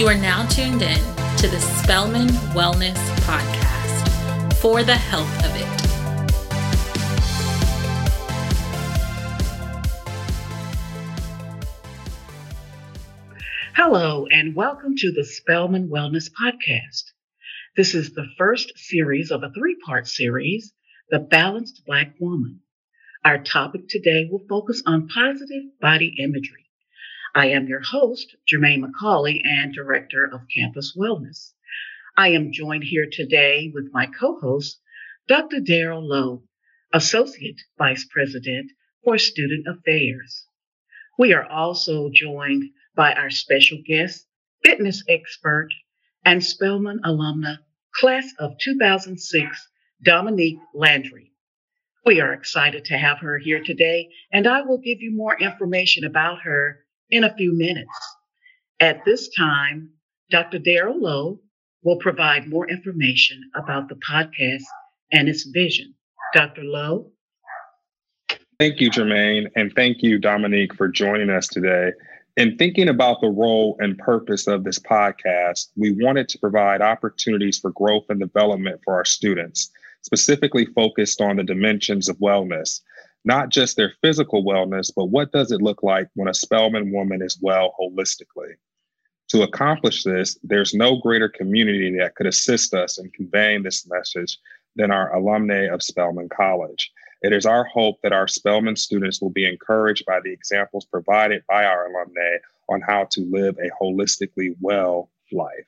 You are now tuned in to the Spelman Wellness Podcast for the health of it. Hello, and welcome to the Spelman Wellness Podcast. This is the first series of a three-part series, The Balanced Black Woman. Our topic today will focus on positive body imagery. I am your host, Germaine McCauley, and Director of Campus Wellness. I am joined here today with my co-host, Dr. Daryl Lowe, Associate Vice President for Student Affairs. We are also joined by our special guest, fitness expert, and Spelman alumna, class of 2006, Dominique Landry. We are excited to have her here today, and I will give you more information about her in a few minutes. At this time, Dr. Daryl Lowe will provide more information about the podcast and its vision. Dr. Lowe? Thank you, Germaine, and thank you, Dominique, for joining us today. In thinking about the role and purpose of this podcast, we wanted to provide opportunities for growth and development for our students, specifically focused on the dimensions of wellness, not just their physical wellness, but what does it look like when a Spelman woman is well holistically? To accomplish this, there's no greater community that could assist us in conveying this message than our alumnae of Spelman College. It is our hope that our Spelman students will be encouraged by the examples provided by our alumnae on how to live a holistically well life.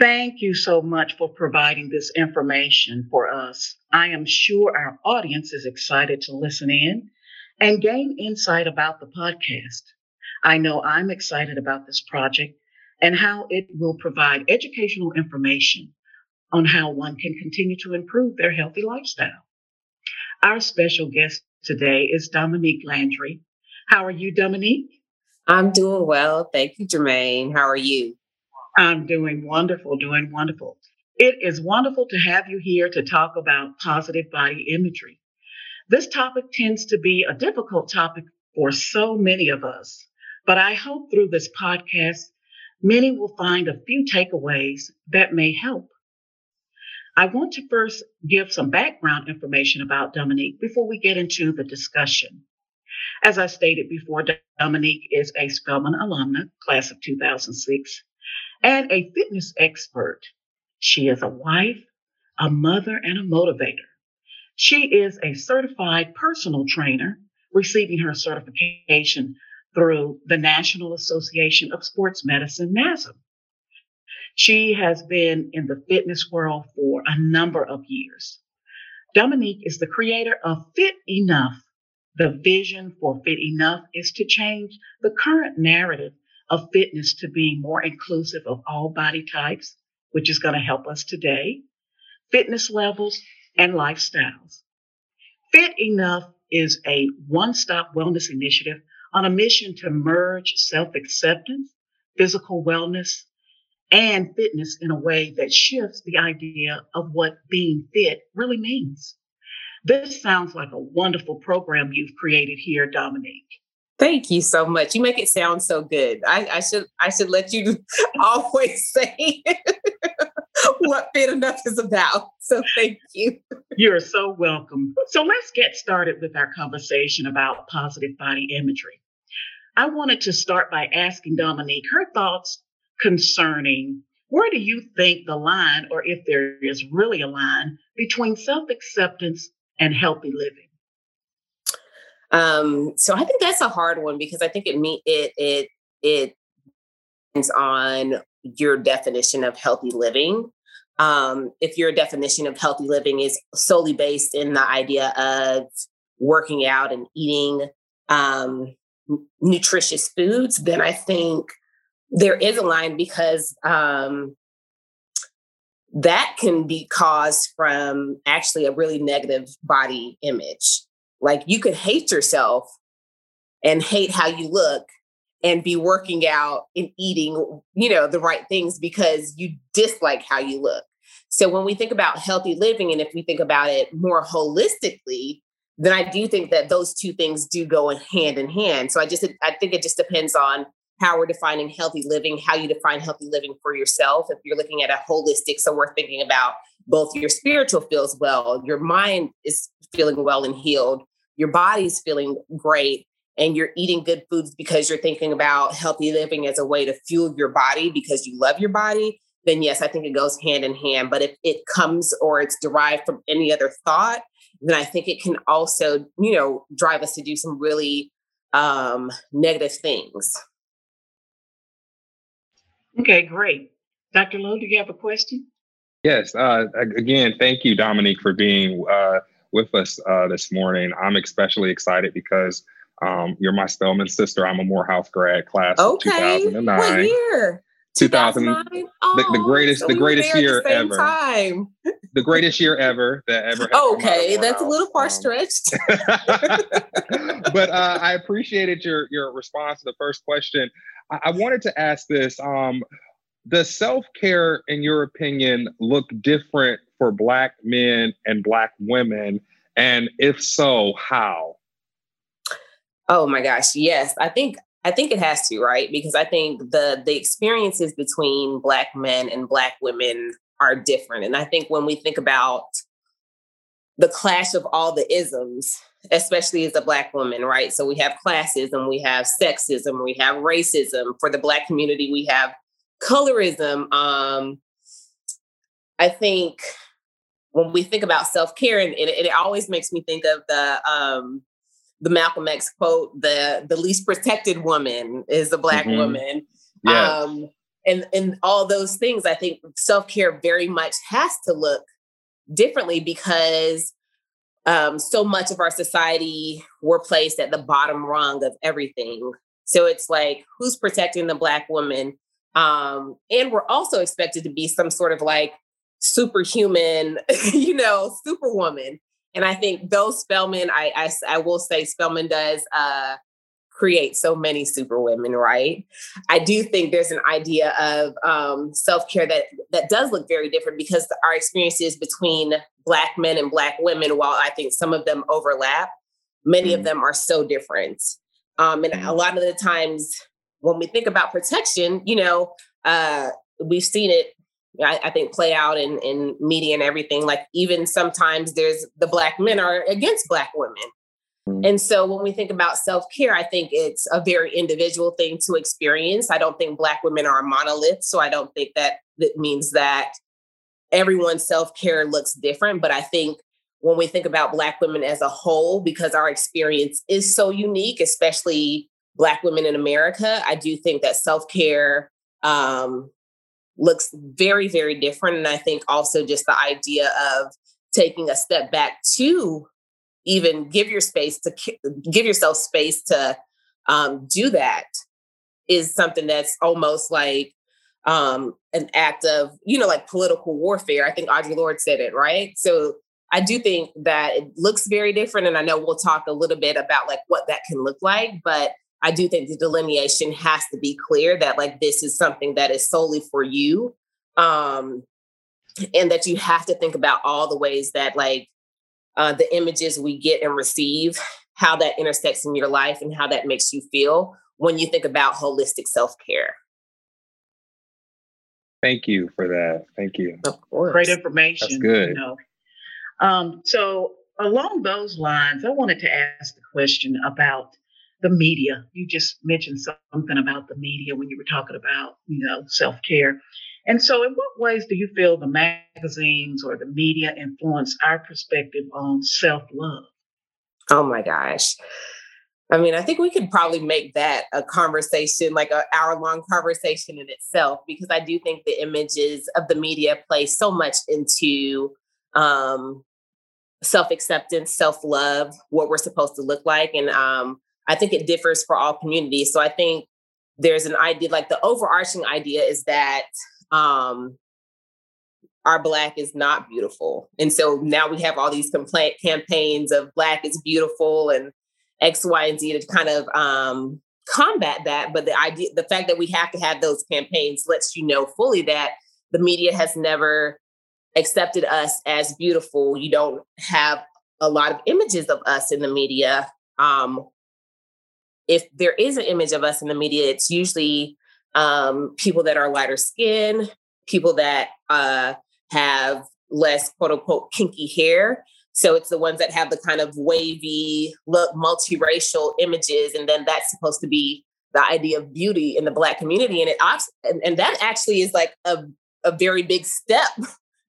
Thank you so much for providing this information for us. I am sure our audience is excited to listen in and gain insight about the podcast. I know I'm excited about this project and how it will provide educational information on how one can continue to improve their healthy lifestyle. Our special guest today is Dominique Landry. How are you, Dominique? I'm doing well. Thank you, Germaine. How are you? I'm doing wonderful, It is wonderful to have you here to talk about positive body imagery. This topic tends to be a difficult topic for so many of us, but I hope through this podcast, many will find a few takeaways that may help. I want to first give some background information about Dominique before we get into the discussion. As I stated before, Dominique is a Spelman alumna, class of 2006. And a fitness expert. She is a wife, a mother, and a motivator. She is a certified personal trainer, receiving her certification through the National Association of Sports Medicine, NASM. She has been in the fitness world for a number of years. Dominique is the creator of Fit Enough. The vision for Fit Enough is to change the current narrative of fitness to be more inclusive of all body types, which is going to help us today, fitness levels, and lifestyles. Fit Enough is a one-stop wellness initiative on a mission to merge self-acceptance, physical wellness, and fitness in a way that shifts the idea of what being fit really means. This sounds like a wonderful program you've created here, Dominique. Thank you so much. You make it sound so good. I should let you always say what Fit Enough is about. So thank you. You're so welcome. So let's get started with our conversation about positive body imagery. I wanted to start by asking Dominique her thoughts concerning where do you think the line, or if there is really a line, between self-acceptance and healthy living? So I think that's a hard one, because I think it depends on your definition of healthy living. If your definition of healthy living is solely based in the idea of working out and eating nutritious foods, then I think there is a line, because that can be caused from actually a really negative body image. Like, you could hate yourself and hate how you look and be working out and eating, the right things because you dislike how you look. So when we think about healthy living, and if we think about it more holistically, then I do think that those two things do go in hand. So I think it just depends on how we're defining healthy living, how you define healthy living for yourself. If you're looking at a holistic, so we're thinking about both your spiritual feels well, your mind is feeling well and healed, your body's feeling great, and you're eating good foods because you're thinking about healthy living as a way to fuel your body because you love your body, then yes, I think it goes hand in hand. But if it comes or it's derived from any other thought, then I think it can also, you know, drive us to do some really negative things. Okay, great. Dr. Lowe, do you have a question? Yes. Again, thank you, Dominique, for being with us this morning. I'm especially excited because you're my Spelman sister. I'm a Morehouse grad, class of 2009. What year? 2009. Oh, the greatest year ever. Time. The greatest year ever that ever happened. Okay, that's a little far stretched. But I appreciated your response to the first question. I wanted to ask this. Does self-care, in your opinion, look different for Black men and Black women? And if so, how? Oh my gosh, yes. I think it has to, right? Because I think the experiences between Black men and Black women are different. And I think when we think about the clash of all the isms, especially as a Black woman, right? So we have classism, we have sexism, we have racism. For the Black community, we have colorism. I think when we think about self-care, and it always makes me think of the Malcolm X quote, the least protected woman is the Black woman. Yes. And all those things, I think self-care very much has to look differently because so much of our society, we're placed at the bottom rung of everything. So it's like, who's protecting the Black woman? And we're also expected to be some sort of like superhuman, you know, superwoman. And I think though Spelman, I will say Spelman does create so many superwomen, right? I do think there's an idea of self-care that does look very different because our experiences between Black men and Black women, while I think some of them overlap, many of them are so different. And a lot of the times when we think about protection, you know, we've seen it, I think, play out in media and everything. Like even sometimes there's the Black men are against Black women. And so when we think about self-care, I think it's a very individual thing to experience. I don't think Black women are a monolith. So I don't think that means that everyone's self-care looks different. But I think when we think about Black women as a whole, because our experience is so unique, especially Black women in America, I do think that self-care looks very, very different. And I think also just the idea of taking a step back to even give yourself space to do that is something that's almost like an act of, you know, like political warfare. I think Audre Lorde said it, right? So I do think that it looks very different. And I know we'll talk a little bit about like what that can look like, but I do think the delineation has to be clear that like, this is something that is solely for you. And that you have to think about all the ways that like the images we get and receive, how that intersects in your life and how that makes you feel when you think about holistic self-care. Thank you for that. Thank you. Of course. Great information. That's good. You know. So along those lines, I wanted to ask the question about the media. You just mentioned something about the media when you were talking about, you know, self-care. And so in what ways do you feel the magazines or the media influence our perspective on self-love? Oh my gosh. I mean, I think we could probably make that a conversation, like an hour-long conversation in itself, because I do think the images of the media play so much into self-acceptance, self-love, what we're supposed to look like. And I think it differs for all communities. So I think there's an idea, like the overarching idea is that our Black is not beautiful. And so now we have all these complaint campaigns of Black is beautiful and X, Y, and Z to kind of combat that. But the fact that we have to have those campaigns lets you know fully that the media has never accepted us as beautiful. You don't have a lot of images of us in the media if there is an image of us in the media, it's usually people that are lighter skinned, people that have less quote unquote kinky hair. So it's the ones that have the kind of wavy look, multiracial images. And then that's supposed to be the idea of beauty in the Black community. And that actually is like a very big step,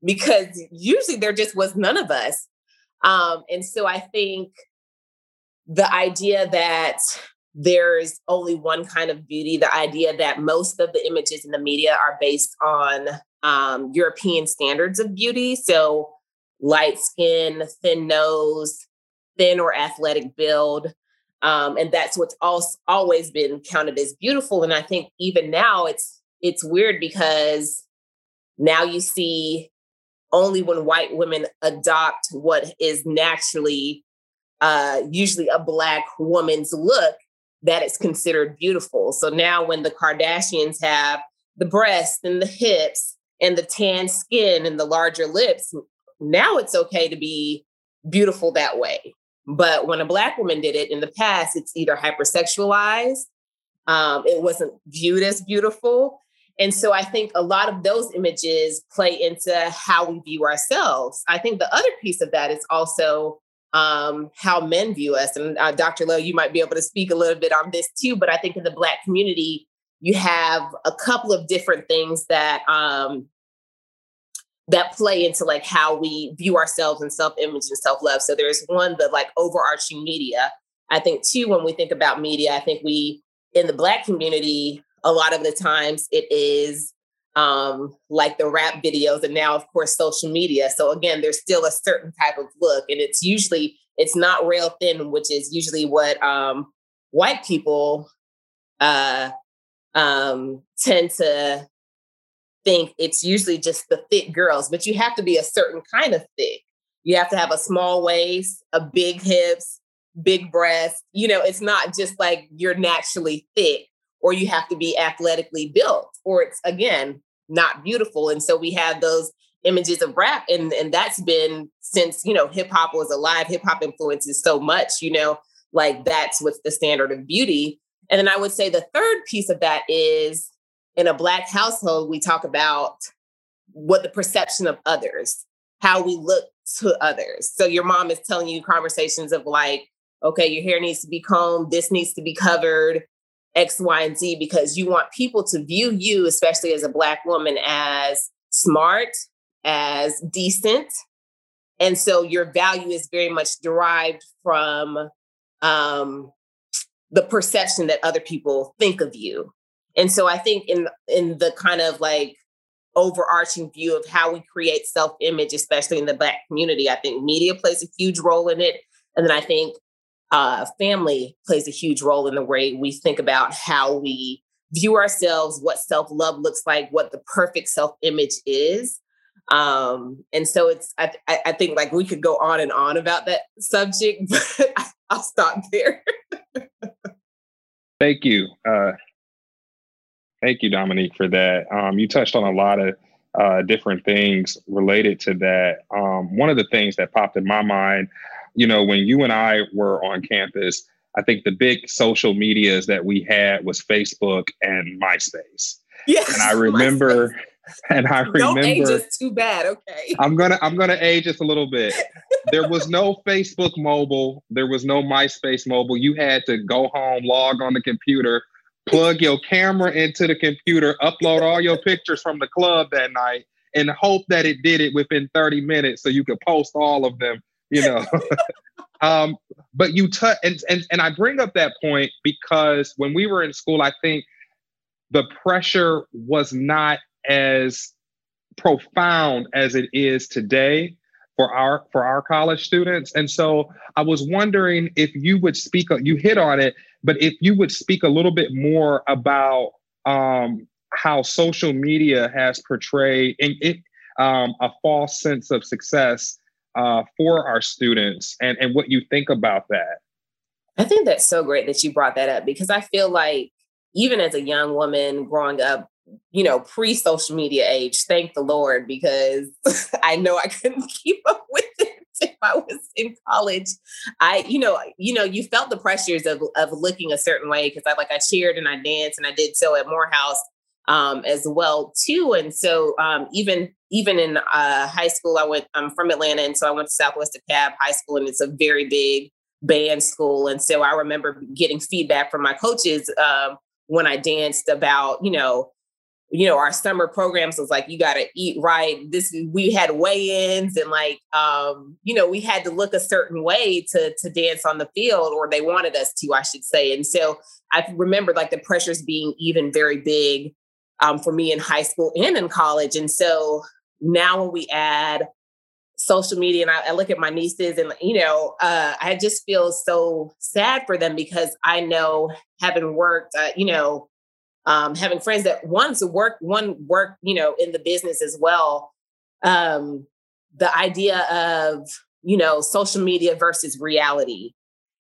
because usually there just was none of us. And so I think the idea that there's only one kind of beauty, the idea that most of the images in the media are based on European standards of beauty. So light skin, thin nose, thin or athletic build. And that's what's always been counted as beautiful. And I think even now it's weird, because now you see only when white women adopt what is naturally usually a Black woman's look that it's considered beautiful. So now when the Kardashians have the breasts and the hips and the tan skin and the larger lips, now it's okay to be beautiful that way. But when a Black woman did it in the past, it's either hypersexualized, it wasn't viewed as beautiful. And so I think a lot of those images play into how we view ourselves. I think the other piece of that is also how men view us. And Dr. Lowe, you might be able to speak a little bit on this too, but I think in the Black community, you have a couple of different things that that play into like how we view ourselves and self-image and self-love. So there's one, the like overarching media. I think too, when we think about media, I think we, in the Black community, a lot of the times it is like the rap videos and now, of course, social media. So again, there's still a certain type of look, and it's usually, it's not rail thin, which is usually what white people tend to think. It's usually just the thick girls, but you have to be a certain kind of thick. You have to have a small waist, a big hips, big breasts. You know, it's not just like you're naturally thick, or you have to be athletically built, or it's, again, not beautiful. And so we have those images of rap, and that's been since, you know, hip hop was alive. Hip hop influences so much, you know, like that's what's the standard of beauty. And then I would say the third piece of that is, in a Black household, we talk about what the perception of others, how we look to others. So your mom is telling you conversations of like, okay, your hair needs to be combed, this needs to be covered, X, Y, and Z, because you want people to view you, especially as a Black woman, as smart, as decent. And so your value is very much derived from the perception that other people think of you. And so I think in the kind of like overarching view of how we create self-image, especially in the Black community, I think media plays a huge role in it. And then I think family plays a huge role in the way we think about how we view ourselves, what self-love looks like, what the perfect self-image is. And so it's, I think like we could go on and on about that subject, but I'll stop there. Thank you. Thank you, Dominique, for that. You touched on a lot of different things related to that. One of the things that popped in my mind, you know, when you and I were on campus, I think the big social medias that we had was Facebook and MySpace. Yes, and I remember, Don't age us too bad, okay? I'm gonna age us a little bit. There was no Facebook mobile. There was no MySpace mobile. You had to go home, log on the computer, plug your camera into the computer, upload all your pictures from the club that night, and hope that it did it within 30 minutes so you could post all of them, you know. But you touch, and I bring up that point because when we were in school, I think the pressure was not as profound as it is today for our college students. And so I was wondering if you would speak, you hit on it, but if you would speak a little bit more about how social media has portrayed a false sense of success for our students, and what you think about that. I think that's so great that you brought that up, because I feel like even as a young woman growing up, you know, pre-social media age, thank the Lord, because I know I couldn't keep up with it. if I was in college, I you felt the pressures of looking a certain way. Cause I cheered and I danced and I did so at Morehouse, as well too. And so, even in, high school, I'm from Atlanta. And so I went to Southwest Cobb High School, and it's a very big band school. And so I remember getting feedback from my coaches, when I danced about, our summer programs was like, you got to eat right. We had weigh-ins and we had to look a certain way to dance on the field, or they wanted us to, I should say. And so I remember the pressures being even very big for me in high school and in college. And so now when we add social media, and I look at my nieces and, I just feel so sad for them, because I know having worked, having friends that work, in the business as well. The idea of, social media versus reality,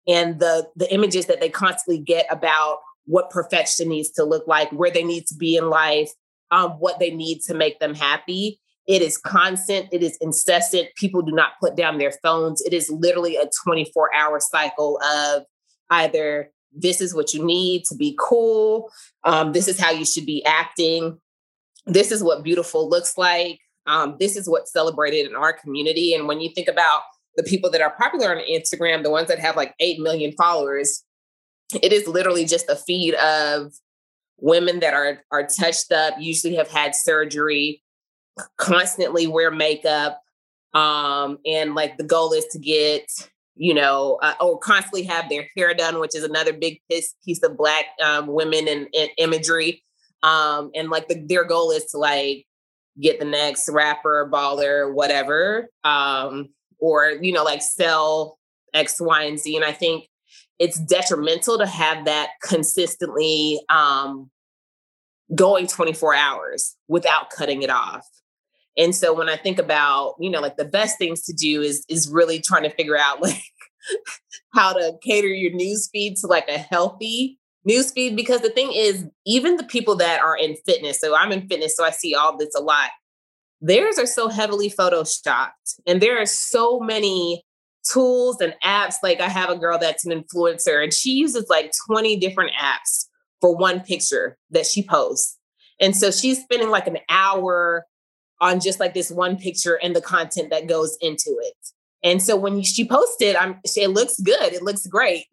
and the images that they constantly get about what perfection needs to look like, where they need to be in life, what they need to make them happy. It is constant. It is incessant. People do not put down their phones. It is literally a 24-hour cycle of either this is what you need to be cool. This is how you should be acting. This is what beautiful looks like. This is what's celebrated in our community. And when you think about the people that are popular on Instagram, the ones that have 8 million followers, it is literally just a feed of women that are touched up, usually have had surgery, constantly wear makeup. And the goal is to get, or constantly have their hair done, which is another big piece of Black women and imagery. Their goal is to get the next rapper, baller, whatever, sell X, Y, and Z. And I think it's detrimental to have that consistently going 24 hours without cutting it off. And so when I think about, the best things to do is really trying to figure out how to cater your newsfeed to a healthy newsfeed. Because the thing is, even the people that are in fitness, so I'm in fitness, so I see all this a lot. Theirs are so heavily photoshopped, and there are so many tools and apps. I have a girl that's an influencer, and she uses 20 different apps for one picture that she posts. And so she's spending an hour on just this one picture and the content that goes into it. And so when she posted, it looks good. It looks great.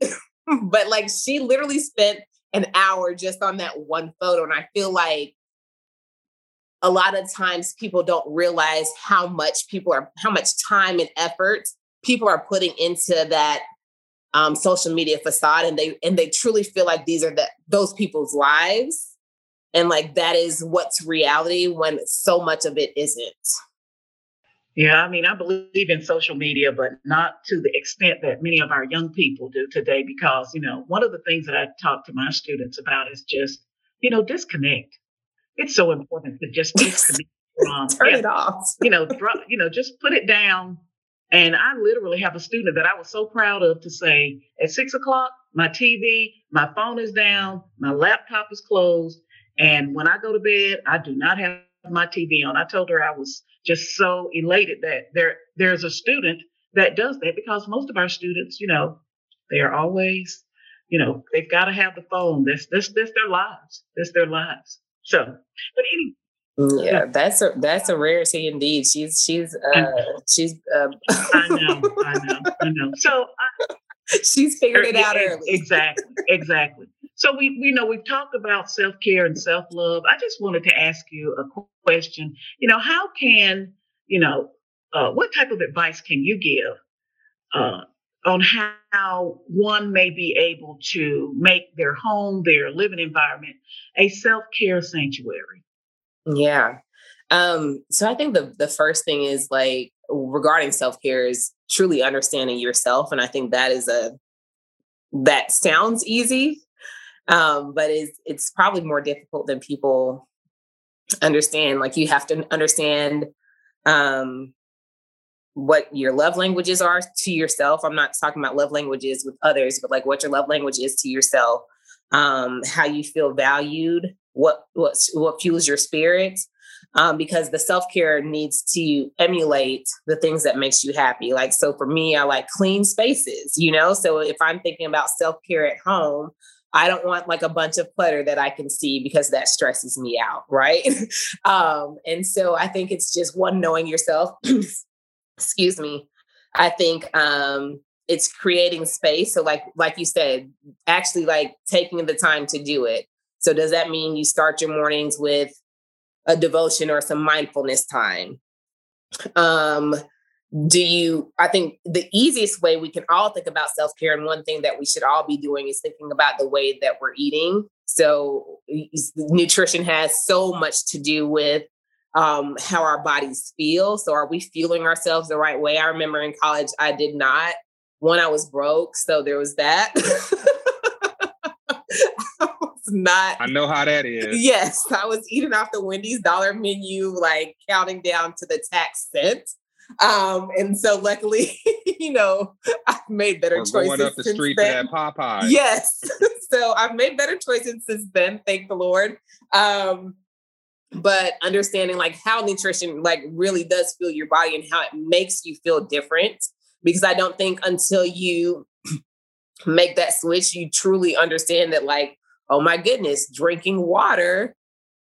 But she literally spent an hour just on that one photo. And I feel a lot of times people don't realize how much time and effort people are putting into that social media facade. And they truly feel these are those people's lives. And that is what's reality, when so much of it isn't. Yeah, I believe in social media, but not to the extent that many of our young people do today, because, one of the things that I talk to my students about is just, disconnect. It's so important to just disconnect. Turn it off. Just put it down. And I literally have a student that I was so proud of to say, at 6:00, my TV, my phone is down, my laptop is closed. And when I go to bed, I do not have my TV on. I told her I was just so elated that there's a student that does that, because most of our students, they are always, they've got to have the phone. That's their lives. So, but anyway. Yeah, that's a rarity indeed. She's I know. So she's figured it out early. Exactly. So we've talked about self-care and self-love. I just wanted to ask you a question. How can, what type of advice can you give on how one may be able to make their home, their living environment, a self-care sanctuary? Yeah. So I think the first thing is regarding self-care is truly understanding yourself. And I think that is that sounds easy. But it's probably more difficult than people understand. You have to understand what your love languages are to yourself. I'm not talking about love languages with others, but what your love language is to yourself, how you feel valued, what fuels your spirit, because the self-care needs to emulate the things that makes you happy. Like, so for me, I like clean spaces, you know? So if I'm thinking about self-care at home, I don't want like a bunch of clutter that I can see because that stresses me out. Right. And so I think it's just one, knowing yourself, excuse me. I think, it's creating space. So like you said, actually like taking the time to do it. So does that mean you start your mornings with a devotion or some mindfulness time? I think the easiest way we can all think about self-care, and one thing that we should all be doing, is thinking about the way that we're eating. So nutrition has so much to do with how our bodies feel. So are we fueling ourselves the right way? I remember in college, I did not. One, I was broke. So there was that. I know how that is. Yes. I was eating off the Wendy's dollar menu, like counting down to the tax cent. And so luckily, you know, I've made better choices. Going up the street to that Popeye. Yes. So I've made better choices since then. Thank the Lord. But understanding like how nutrition like really does fuel your body and how it makes you feel different, because I don't think until you make that switch, you truly understand that like, oh my goodness, drinking water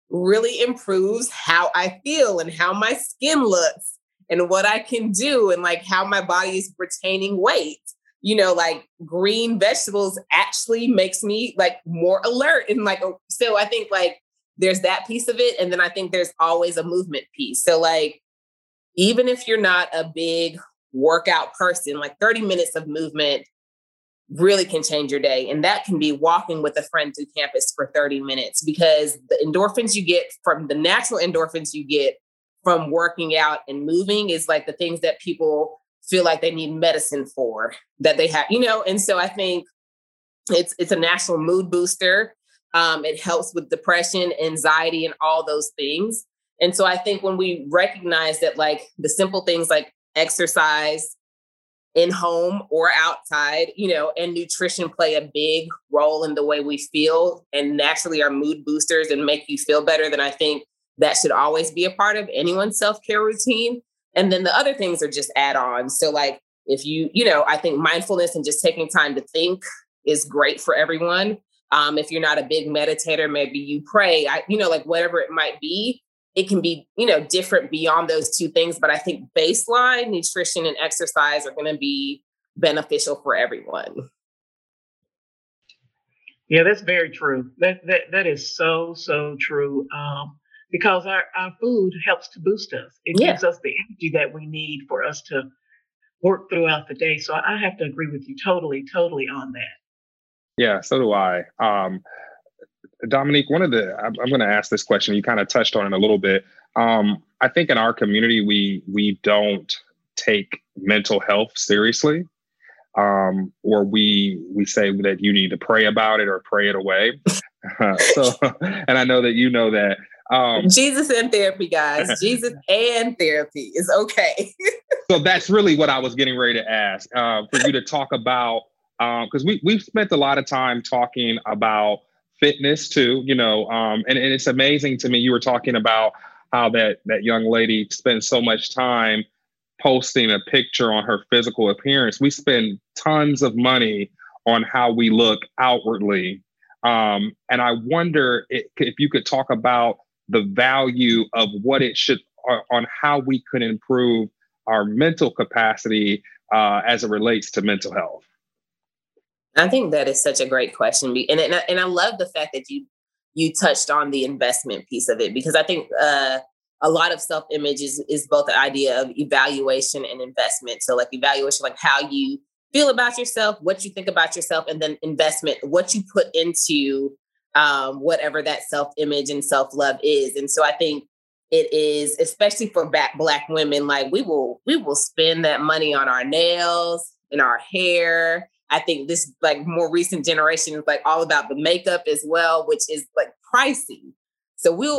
really improves how I feel and how my skin looks, and what I can do, and like how my body is retaining weight. You know, like green vegetables actually makes me like more alert. And like, so I think like there's that piece of it. And then I think there's always a movement piece. So like, even if you're not a big workout person, like 30 minutes of movement really can change your day. And that can be walking with a friend through campus for 30 minutes, because the endorphins you get from the natural endorphins you get from working out and moving is like the things that people feel like they need medicine for, that they have, you know? And so I think it's a natural mood booster. It helps with depression, anxiety, and all those things. And so I think when we recognize that, like the simple things like exercise in home or outside, you know, and nutrition play a big role in the way we feel and naturally are mood boosters and make you feel better, then I think that should always be a part of anyone's self-care routine. And then the other things are just add-ons. So like if you, you know, I think mindfulness and just taking time to think is great for everyone. If you're not a big meditator, maybe you pray, you know, like whatever it might be, it can be, you know, different beyond those two things. But I think baseline nutrition and exercise are going to be beneficial for everyone. Yeah, that's very true. That is so, so true. Because our food helps to boost us. It gives us the energy that we need for us to work throughout the day. So I have to agree with you totally on that. Yeah, so do I. Dominique, I'm going to ask this question. You kind of touched on it a little bit. I think in our community, we don't take mental health seriously. Or we say that you need to pray about it or pray it away. So, and I know that you know that. Jesus and therapy, guys. Jesus and therapy is okay. So that's really what I was getting ready to ask for you to talk about, because we've spent a lot of time talking about fitness too, you know, and it's amazing to me. You were talking about how that young lady spends so much time posting a picture on her physical appearance. We spend tons of money on how we look outwardly. And I wonder if you could talk about the value of what it should, on how we could improve our mental capacity as it relates to mental health. I think that is such a great question. And I love the fact that you touched on the investment piece of it, because I think a lot of self-image is both the idea of evaluation and investment. So like evaluation, like how you feel about yourself, what you think about yourself, and then investment, what you put into whatever that self-image and self-love is. And so I think it is, especially for Black women, like we will spend that money on our nails and our hair. I think this like more recent generation is like all about the makeup as well, which is like pricey. So we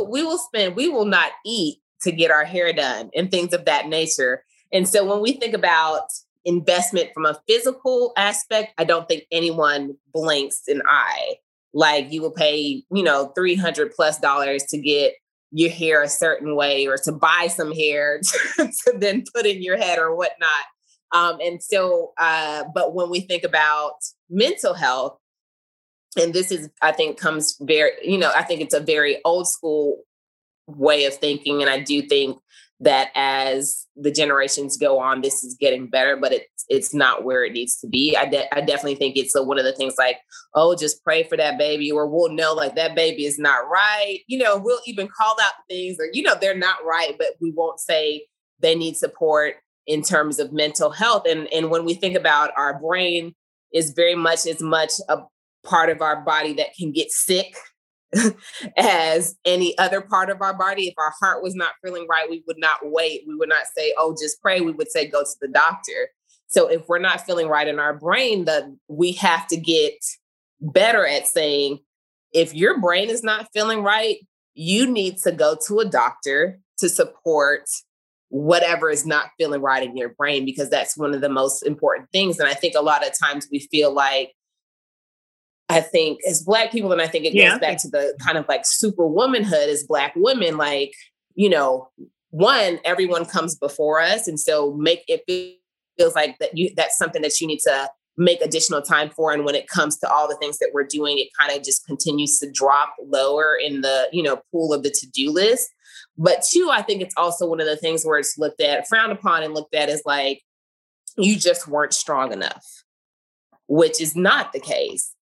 will not eat to get our hair done and things of that nature. And so when we think about investment from a physical aspect, I don't think anyone blinks an eye. Like you will pay, you know, $300+ to get your hair a certain way, or to buy some hair to then put in your head or whatnot. But when we think about mental health, and this is, I think comes very, I think it's a very old school way of thinking. And I do think that as the generations go on, this is getting better, but it's not where it needs to be. I definitely think it's one of the things like, oh, just pray for that baby, or we'll know like that baby is not right. We'll even call out things, or, they're not right, but we won't say they need support in terms of mental health. And when we think about our brain is very much as much a part of our body that can get sick as any other part of our body. If our heart was not feeling right, we would not wait. We would not say, oh, just pray. We would say, go to the doctor. So if we're not feeling right in our brain, we have to get better at saying, if your brain is not feeling right, you need to go to a doctor to support whatever is not feeling right in your brain, because that's one of the most important things. And I think a lot of times we feel like, I think as Black people, and I think it goes back to the kind of like super womanhood as Black women, like, one, everyone comes before us. And so make it feels like that that's something that you need to make additional time for. And when it comes to all the things that we're doing, it kind of just continues to drop lower in the, pool of the to-do list. But two, I think it's also one of the things where it's frowned upon and looked at as like, you just weren't strong enough, which is not the case.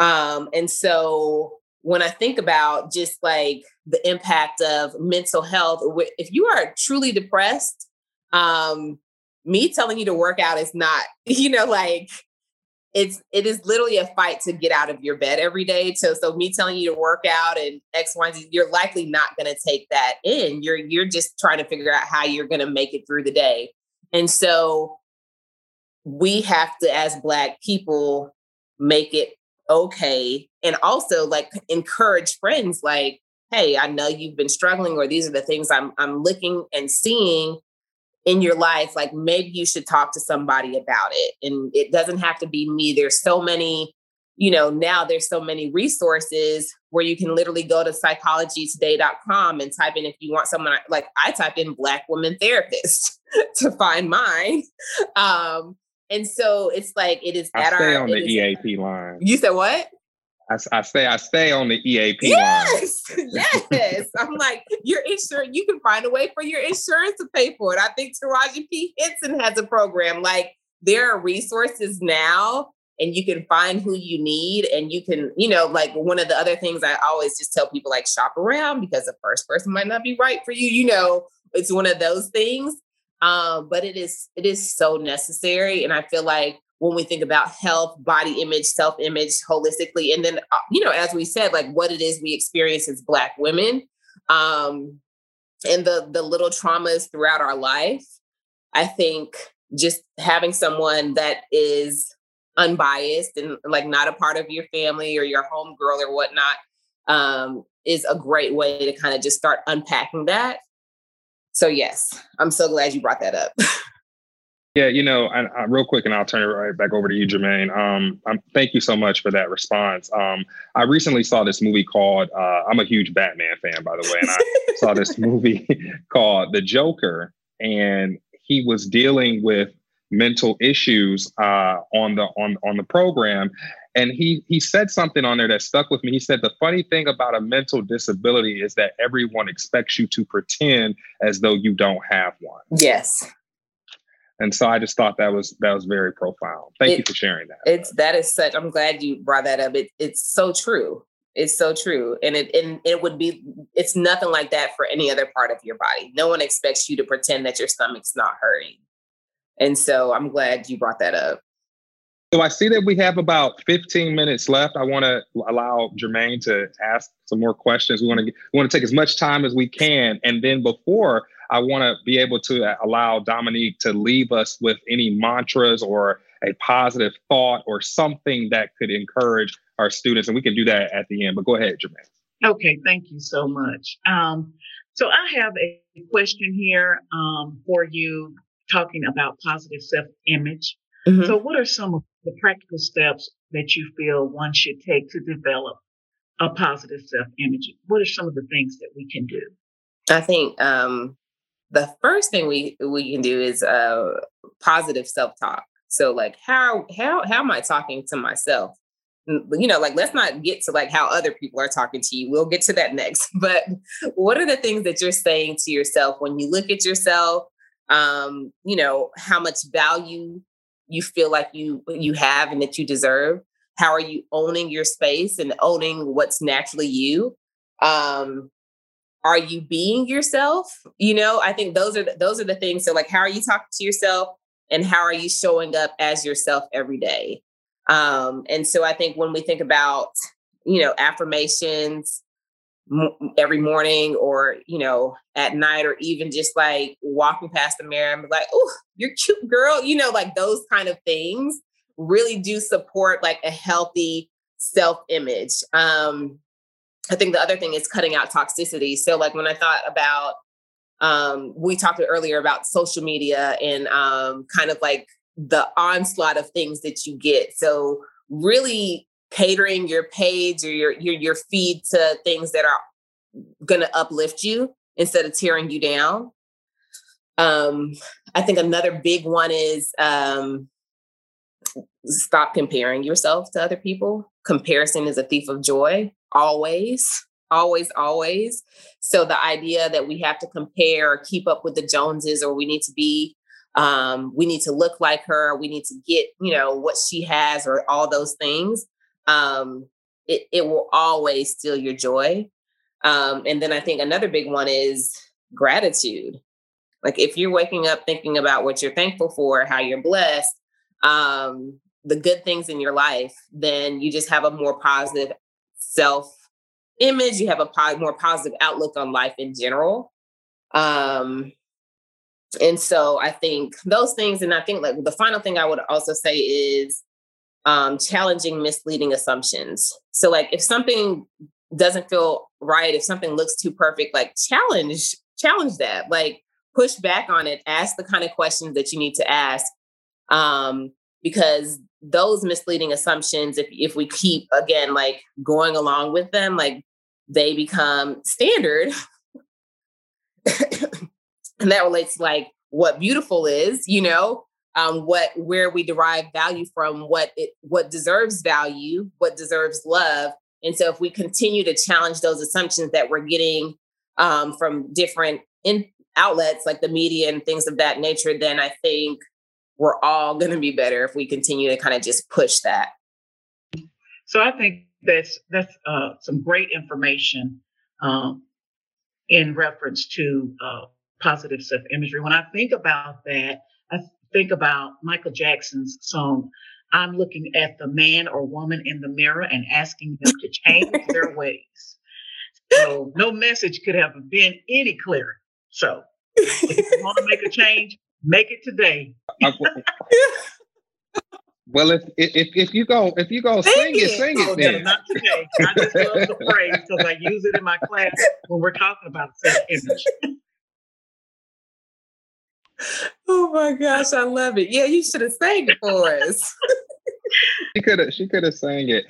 And so when I think about just like the impact of mental health, if you are truly depressed, me telling you to work out is not, it is literally a fight to get out of your bed every day. So me telling you to work out and X, Y, Z, you're likely not going to take that in. You're just trying to figure out how you're going to make it through the day. And so we have to, as Black people, make it okay. And also like encourage friends, like, hey, I know you've been struggling, or these are the things I'm looking and seeing in your life. Like maybe you should talk to somebody about it. And it doesn't have to be me. There's so many, now there's so many resources where you can literally go to PsychologyToday.com and type in, if you want someone, like I typed in Black woman therapist to find mine. And so it's like, it is at our... I stay on the EAP line. You said what? I stay on the EAP line. Yes. I'm like, your insurance, you can find a way for your insurance to pay for it. I think Taraji P. Henson has a program. Like there are resources now, and you can find who you need. And you can, like one of the other things I always just tell people, like shop around, because the first person might not be right for you. It's one of those things. But it is so necessary. And I feel like when we think about health, body image, self-image holistically, and then, as we said, like what it is we experience as Black women, and the little traumas throughout our life, I think just having someone that is unbiased and like not a part of your family or your home girl or whatnot, is a great way to kind of just start unpacking that. So yes, I'm so glad you brought that up. Yeah, I real quick, and I'll turn it right back over to you, Germaine. Thank you so much for that response. I recently saw this movie called, I'm a huge Batman fan, by the way, and I saw this movie called The Joker, and he was dealing with mental issues on the program. And he said something on there that stuck with me. He said, the funny thing about a mental disability is that everyone expects you to pretend as though you don't have one. Yes. And so I just thought that was very profound. Thank you for sharing that. I'm glad you brought that up. It's so true. It's so true. And it's nothing like that for any other part of your body. No one expects you to pretend that your stomach's not hurting. And so I'm glad you brought that up. So I see that we have about 15 minutes left. I want to allow Germaine to ask some more questions. We want to take as much time as we can. And then before, I want to be able to allow Dominique to leave us with any mantras or a positive thought or something that could encourage our students. And we can do that at the end. But go ahead, Germaine. Okay, thank you so much. So I have a question here for you talking about positive self-image. Mm-hmm. So what are some of the practical steps that you feel one should take to develop a positive self-image? What are some of the things that we can do? I think the first thing we can do is positive self-talk. So like, how am I talking to myself? You know, like, let's not get to like how other people are talking to you. We'll get to that next. But what are the things that you're saying to yourself when you look at yourself? You know, how much value you feel like you have and that you deserve. How are you owning your space and owning what's naturally you? Are you being yourself? You know, I think those are the things. So like, how are you talking to yourself and how are you showing up as yourself every day? And so I think when we think about, you know, affirmations every morning or, you know, at night, or even just like walking past the mirror and be like, oh, you're cute, girl, you know, like those kind of things really do support like a healthy self-image. I think the other thing is cutting out toxicity. So like when I thought about, we talked earlier about social media and kind of like the onslaught of things that you get. So really catering your page or your feed to things that are going to uplift you instead of tearing you down. I think another big one is stop comparing yourself to other people. Comparison is a thief of joy. Always, always, always. So the idea that we have to compare or keep up with the Joneses, or we need to be, we need to look like her, we need to get, you know, what she has, or all those things. It will always steal your joy. And then I think another big one is gratitude. Like if you're waking up thinking about what you're thankful for, how you're blessed, the good things in your life, then you just have a more positive self-image. You have a more positive outlook on life in general. And so I think those things, and I think like the final thing I would also say is challenging misleading assumptions. So like if something doesn't feel right, if something looks too perfect, like challenge that, like push back on it, ask the kind of questions that you need to ask. Because those misleading assumptions, if we keep, again, like going along with them, like they become standard. And that relates to like what beautiful is, you know, where we derive value from, what deserves value, what deserves love. And so if we continue to challenge those assumptions that we're getting from different outlets like the media and things of that nature, then I think we're all going to be better if we continue to kind of just push that. So I think that's some great information in reference to positive self-imagery. When I think about that, I think about Michael Jackson's song, I'm looking at the man or woman in the mirror and asking them to change their ways. So no message could have been any clearer. So if you want to make a change, make it today. Well, if you go sing it then. No, not today. I just love the phrase because I use it in my class when we're talking about self-image. Oh my gosh, I love it. Yeah, you should have sang it for us. She could have sang it.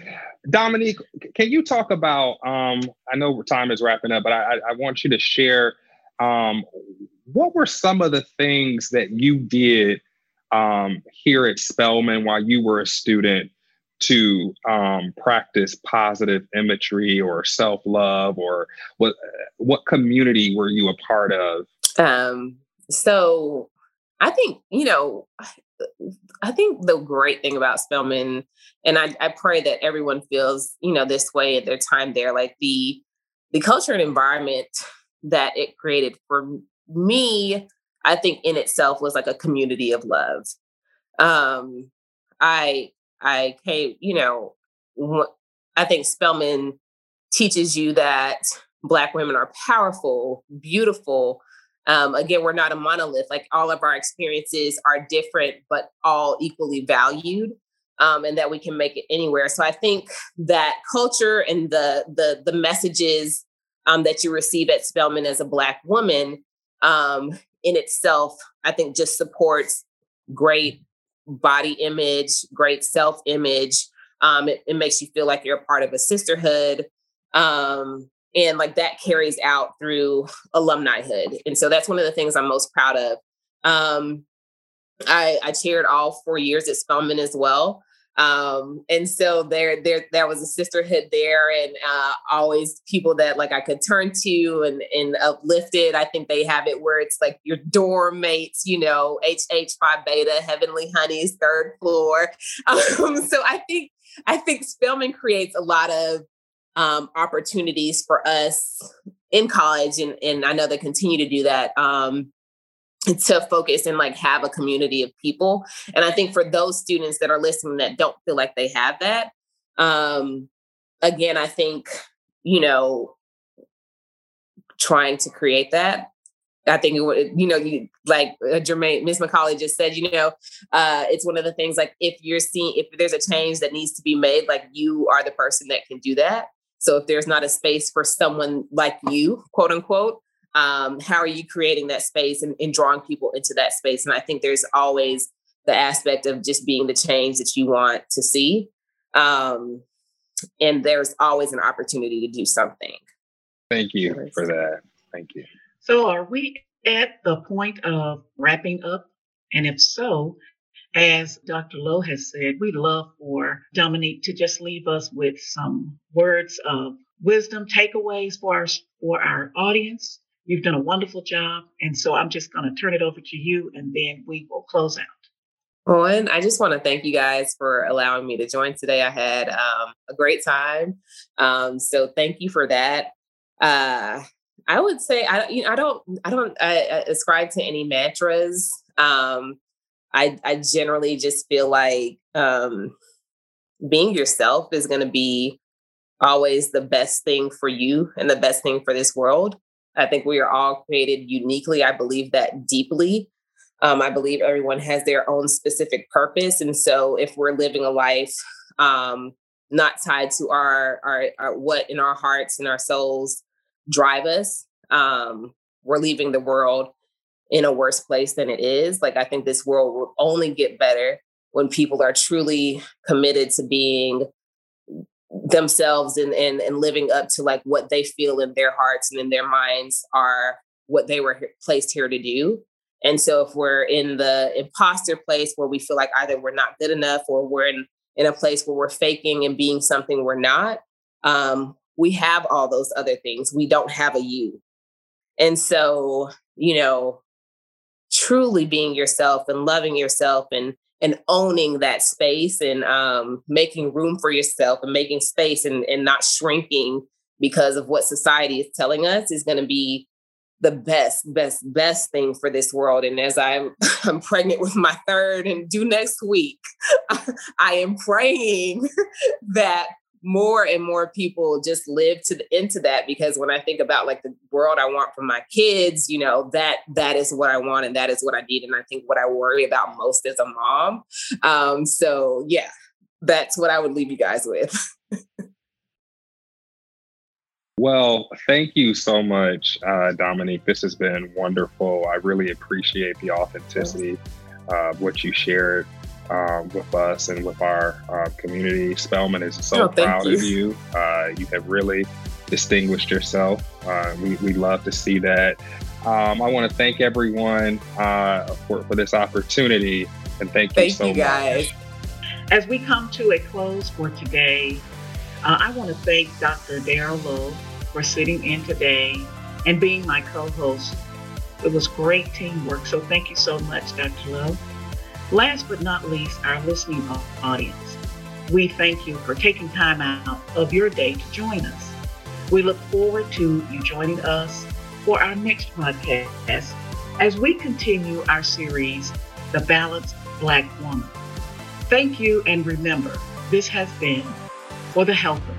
Dominique, can you talk about, I know time is wrapping up, but I want you to share what were some of the things that you did here at Spelman while you were a student to practice positive imagery or self-love, or what community were you a part of? So I think, you know, I think the great thing about Spelman, and I pray that everyone feels, you know, this way at their time there, like the culture and environment that it created for me, I think in itself was like a community of love. I came, you know, I think Spelman teaches you that Black women are powerful, beautiful. Again, we're not a monolith. Like all of our experiences are different, but all equally valued, and that we can make it anywhere. So I think that culture and the messages that you receive at Spelman as a Black woman in itself, I think just supports great body image, great self-image. It makes you feel like you're a part of a sisterhood. And like that carries out through alumnihood. And so that's one of the things I'm most proud of. I chaired all 4 years at Spelman as well. And so there was a sisterhood there, and always people that like I could turn to and uplifted. I think they have it where it's like your dorm mates, you know, HH5 Beta, Heavenly Honeys, third floor. So I think Spelman creates a lot of opportunities for us in college, and I know they continue to do that. To focus and like have a community of people. And I think for those students that are listening that don't feel like they have that, again, I think, you know, trying to create that, I think, you know, you, like Germaine, Ms. McCauley just said, you know, it's one of the things, like if there's a change that needs to be made, like you are the person that can do that. So if there's not a space for someone like you, quote unquote, how are you creating that space and drawing people into that space? And I think there's always the aspect of just being the change that you want to see. And there's always an opportunity to do something. Thank you for that. Thank you. So are we at the point of wrapping up? And if so, as Dr. Lowe has said, we'd love for Dominique to just leave us with some words of wisdom, takeaways for our audience. You've done a wonderful job. And so I'm just going to turn it over to you, and then we will close out. Well, and I just want to thank you guys for allowing me to join today. I had a great time. So thank you for that. I would say, I don't ascribe to any mantras. I generally just feel like being yourself is going to be always the best thing for you and the best thing for this world. I think we are all created uniquely. I believe that deeply. I believe everyone has their own specific purpose. And so if we're living a life not tied to our what in our hearts and our souls drive us, we're leaving the world in a worse place than it is. Like, I think this world will only get better when people are truly committed to being themselves and living up to like what they feel in their hearts and in their minds are what they were placed here to do. And so if we're in the imposter place where we feel like either we're not good enough or we're in a place where we're faking and being something we're not, we have all those other things. We don't have a you. And so, you know, truly being yourself and loving yourself and owning that space and making room for yourself and making space and not shrinking because of what society is telling us is going to be the best thing for this world. And as I'm pregnant with my third and due next week, I am praying that more and more people just live into that, because when I think about like the world I want for my kids, you know, that is what I want and that is what I need. And I think what I worry about most as a mom. So yeah, that's what I would leave you guys with. Well, thank you so much, Dominique. This has been wonderful. I really appreciate the authenticity of what you shared with us and with our community. Spelman is so proud of you. You have really distinguished yourself. We love to see that. I want to thank everyone for this opportunity, and thank you so much, guys. As we come to a close for today, I want to thank Dr. Daryl Lowe for sitting in today and being my co-host. It was great teamwork. So thank you so much, Dr. Lowe. Last but not least, our listening audience, we thank you for taking time out of your day to join us. We look forward to you joining us for our next podcast as we continue our series, The Balanced Black Woman. Thank you, and remember, this has been For the Helper.